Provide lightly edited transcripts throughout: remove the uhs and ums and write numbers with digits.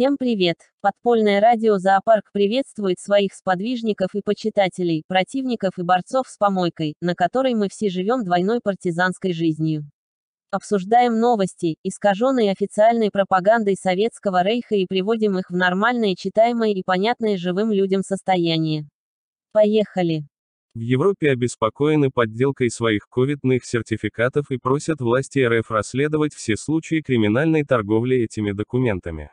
Всем привет! Подпольное радио «Зоопарк» приветствует своих сподвижников и почитателей, противников и борцов с помойкой, на которой мы все живем двойной партизанской жизнью. Обсуждаем новости, искаженные официальной пропагандой Советского Рейха, и приводим их в нормальное, читаемое и понятное живым людям состояние. Поехали! В Европе обеспокоены подделкой своих ковидных сертификатов и просят власти РФ расследовать все случаи криминальной торговли этими документами.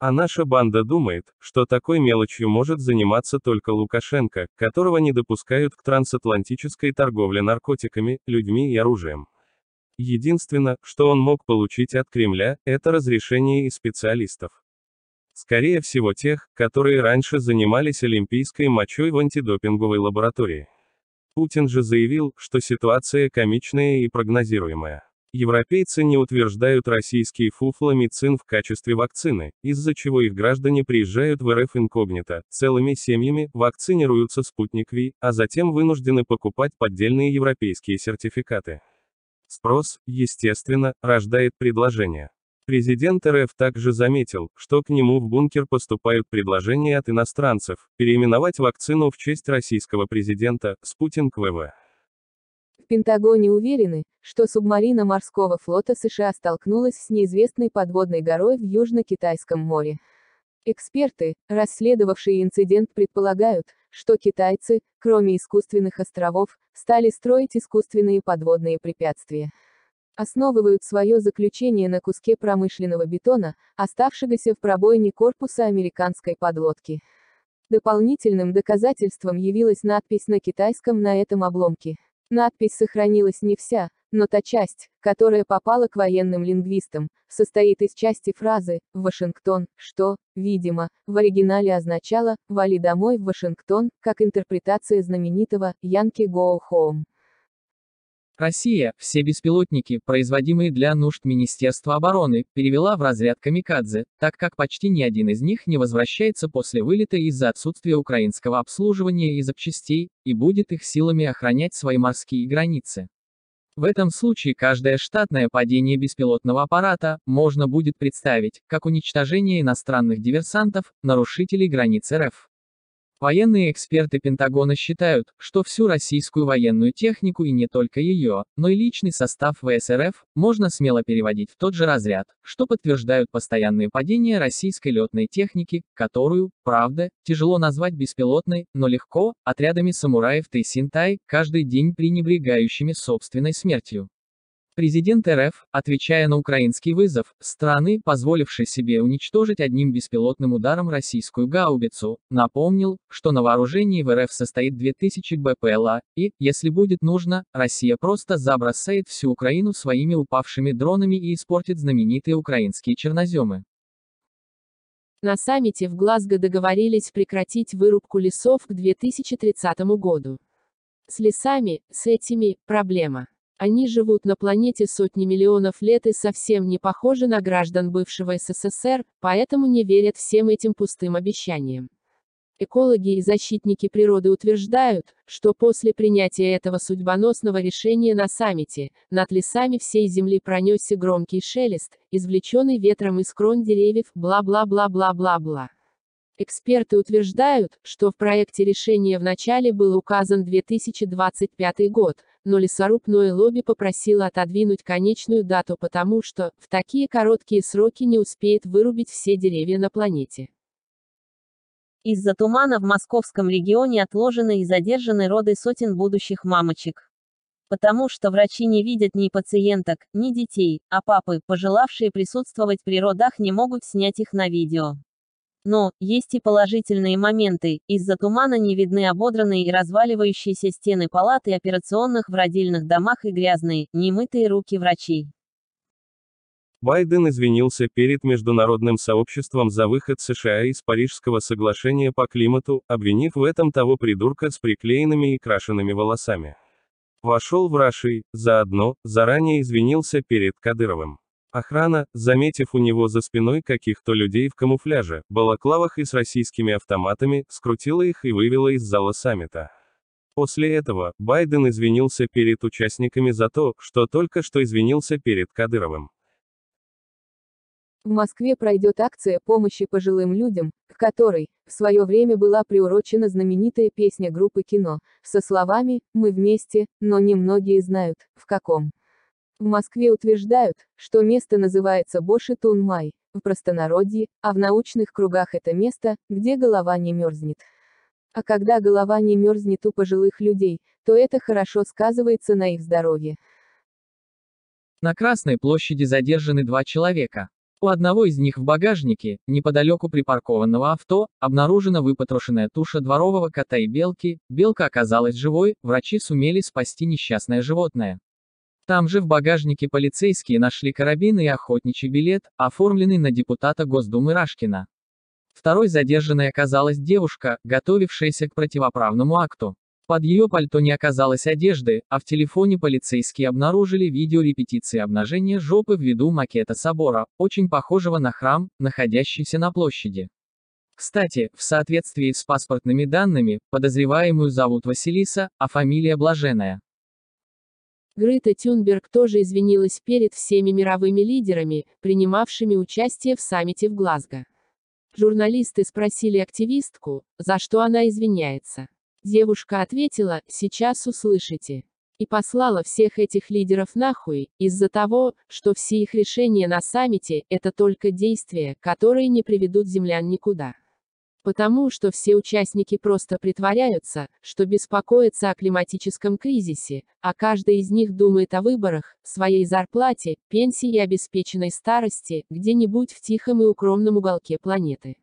А наша банда думает, что такой мелочью может заниматься только Лукашенко, которого не допускают к трансатлантической торговле наркотиками, людьми и оружием. Единственное, что он мог получить от Кремля, это разрешение и специалистов. Скорее всего тех, которые раньше занимались олимпийской мочой в антидопинговой лаборатории. Путин же заявил, что ситуация комичная и прогнозируемая. Европейцы не утверждают российский фуфломицин в качестве вакцины, из-за чего их граждане приезжают в РФ инкогнито, целыми семьями, вакцинируются «Спутник V», а затем вынуждены покупать поддельные европейские сертификаты. Спрос, естественно, рождает предложение. Президент РФ также заметил, что к нему в бункер поступают предложения от иностранцев переименовать вакцину в честь российского президента «Спутник V». В Пентагоне уверены, что субмарина морского флота США столкнулась с неизвестной подводной горой в Южно-Китайском море. Эксперты, расследовавшие инцидент, предполагают, что китайцы, кроме искусственных островов, стали строить искусственные подводные препятствия. Основывают свое заключение на куске промышленного бетона, оставшегося в пробоине корпуса американской подлодки. Дополнительным доказательством явилась надпись на китайском на этом обломке. Надпись сохранилась не вся, но та часть, которая попала к военным лингвистам, состоит из части фразы «Вашингтон», что, видимо, в оригинале означало «Вали домой в Вашингтон», как интерпретация знаменитого «Янки Гоу Хоум». Россия, все беспилотники, производимые для нужд Министерства обороны, перевела в разряд камикадзе, так как почти ни один из них не возвращается после вылета из-за отсутствия украинского обслуживания и запчастей, и будет их силами охранять свои морские границы. В этом случае каждое штатное падение беспилотного аппарата можно будет представить как уничтожение иностранных диверсантов, нарушителей границ РФ. Военные эксперты Пентагона считают, что всю российскую военную технику и не только ее, но и личный состав ВСРФ можно смело переводить в тот же разряд, что подтверждают постоянные падения российской летной техники, которую, правда, тяжело назвать беспилотной, но легко, отрядами самураев Тэйсинтай, каждый день пренебрегающими собственной смертью. Президент РФ, отвечая на украинский вызов, страны, позволившей себе уничтожить одним беспилотным ударом российскую гаубицу, напомнил, что на вооружении в РФ состоит 2000 БПЛА, и, если будет нужно, Россия просто забросает всю Украину своими упавшими дронами и испортит знаменитые украинские черноземы. На саммите в Глазго договорились прекратить вырубку лесов к 2030 году. С лесами, с этими, проблема. Они живут на планете сотни миллионов лет и совсем не похожи на граждан бывшего СССР, поэтому не верят всем этим пустым обещаниям. Экологи и защитники природы утверждают, что после принятия этого судьбоносного решения на саммите, над лесами всей Земли пронесся громкий шелест, извлеченный ветром из крон деревьев, бла-бла-бла-бла-бла-бла. Эксперты утверждают, что в проекте решения вначале был указан 2025 год, но лесорубное лобби попросило отодвинуть конечную дату потому, что в такие короткие сроки не успеет вырубить все деревья на планете. Из-за тумана в московском регионе отложены и задержаны роды сотен будущих мамочек. Потому что врачи не видят ни пациенток, ни детей, а папы, пожелавшие присутствовать при родах, не могут снять их на видео. Но есть и положительные моменты. Из-за тумана не видны ободранные и разваливающиеся стены палат и операционных в родильных домах и грязные, немытые руки врачей. Байден извинился перед международным сообществом за выход США из Парижского соглашения по климату, обвинив в этом того придурка с приклеенными и крашенными волосами. Вошел в раши, заодно, заранее извинился перед Кадыровым. Охрана, заметив у него за спиной каких-то людей в камуфляже, балаклавах и с российскими автоматами, скрутила их и вывела из зала саммита. После этого, Байден извинился перед участниками за то, что только что извинился перед Кадыровым. В Москве пройдет акция помощи пожилым людям, к которой в свое время была приурочена знаменитая песня группы «Кино» со словами «Мы вместе, но немногие знают, в каком». В Москве утверждают, что место называется Боши Тунмай, в простонародье, а в научных кругах это место, где голова не мерзнет. А когда голова не мерзнет у пожилых людей, то это хорошо сказывается на их здоровье. На Красной площади задержаны 2 человека. У одного из них в багажнике, неподалеку припаркованного авто, обнаружена выпотрошенная туша дворового кота и белки. Белка оказалась живой, врачи сумели спасти несчастное животное. Там же в багажнике полицейские нашли карабин и охотничий билет, оформленный на депутата Госдумы Рашкина. Второй задержанной оказалась девушка, готовившаяся к противоправному акту. Под ее пальто не оказалось одежды, а в телефоне полицейские обнаружили видео репетиции обнажения жопы в виду макета собора, очень похожего на храм, находящийся на площади. Кстати, в соответствии с паспортными данными, подозреваемую зовут Василиса, а фамилия Блаженная. Грета Тунберг тоже извинилась перед всеми мировыми лидерами, принимавшими участие в саммите в Глазго. Журналисты спросили активистку, за что она извиняется. Девушка ответила: «Сейчас услышите». И послала всех этих лидеров нахуй, из-за того, что все их решения на саммите – это только действия, которые не приведут землян никуда. Потому что все участники просто притворяются, что беспокоятся о климатическом кризисе, а каждый из них думает о выборах, своей зарплате, пенсии и обеспеченной старости, где-нибудь в тихом и укромном уголке планеты.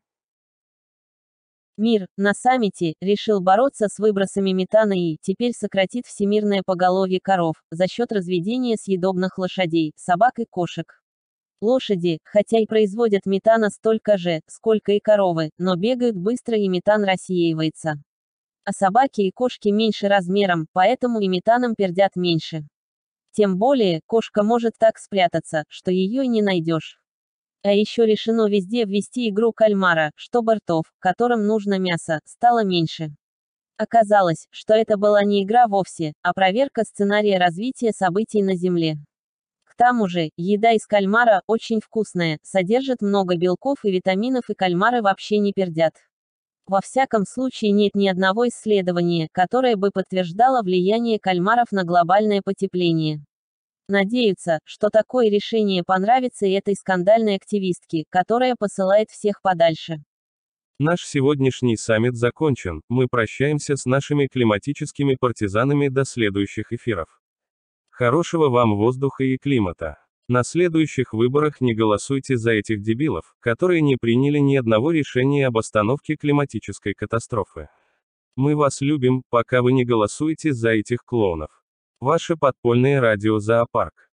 Мир, на саммите, решил бороться с выбросами метана и теперь сократит всемирное поголовье коров, за счет разведения съедобных лошадей, собак и кошек. Лошади, хотя и производят метана столько же, сколько и коровы, но бегают быстро и метан рассеивается. А собаки и кошки меньше размером, поэтому и метаном пердят меньше. Тем более, кошка может так спрятаться, что ее и не найдешь. А еще решено везде ввести игру кальмара, чтобы ртов, которым нужно мясо, стало меньше. Оказалось, что это была не игра вовсе, а проверка сценария развития событий на Земле. К тому же, еда из кальмара, очень вкусная, содержит много белков и витаминов, и кальмары вообще не пердят. Во всяком случае, нет ни одного исследования, которое бы подтверждало влияние кальмаров на глобальное потепление. Надеются, что такое решение понравится и этой скандальной активистке, которая посылает всех подальше. Наш сегодняшний саммит закончен, мы прощаемся с нашими климатическими партизанами до следующих эфиров. Хорошего вам воздуха и климата. На следующих выборах не голосуйте за этих дебилов, которые не приняли ни одного решения об остановке климатической катастрофы. Мы вас любим, пока вы не голосуете за этих клоунов. Ваше подпольное радио «Зоопарк».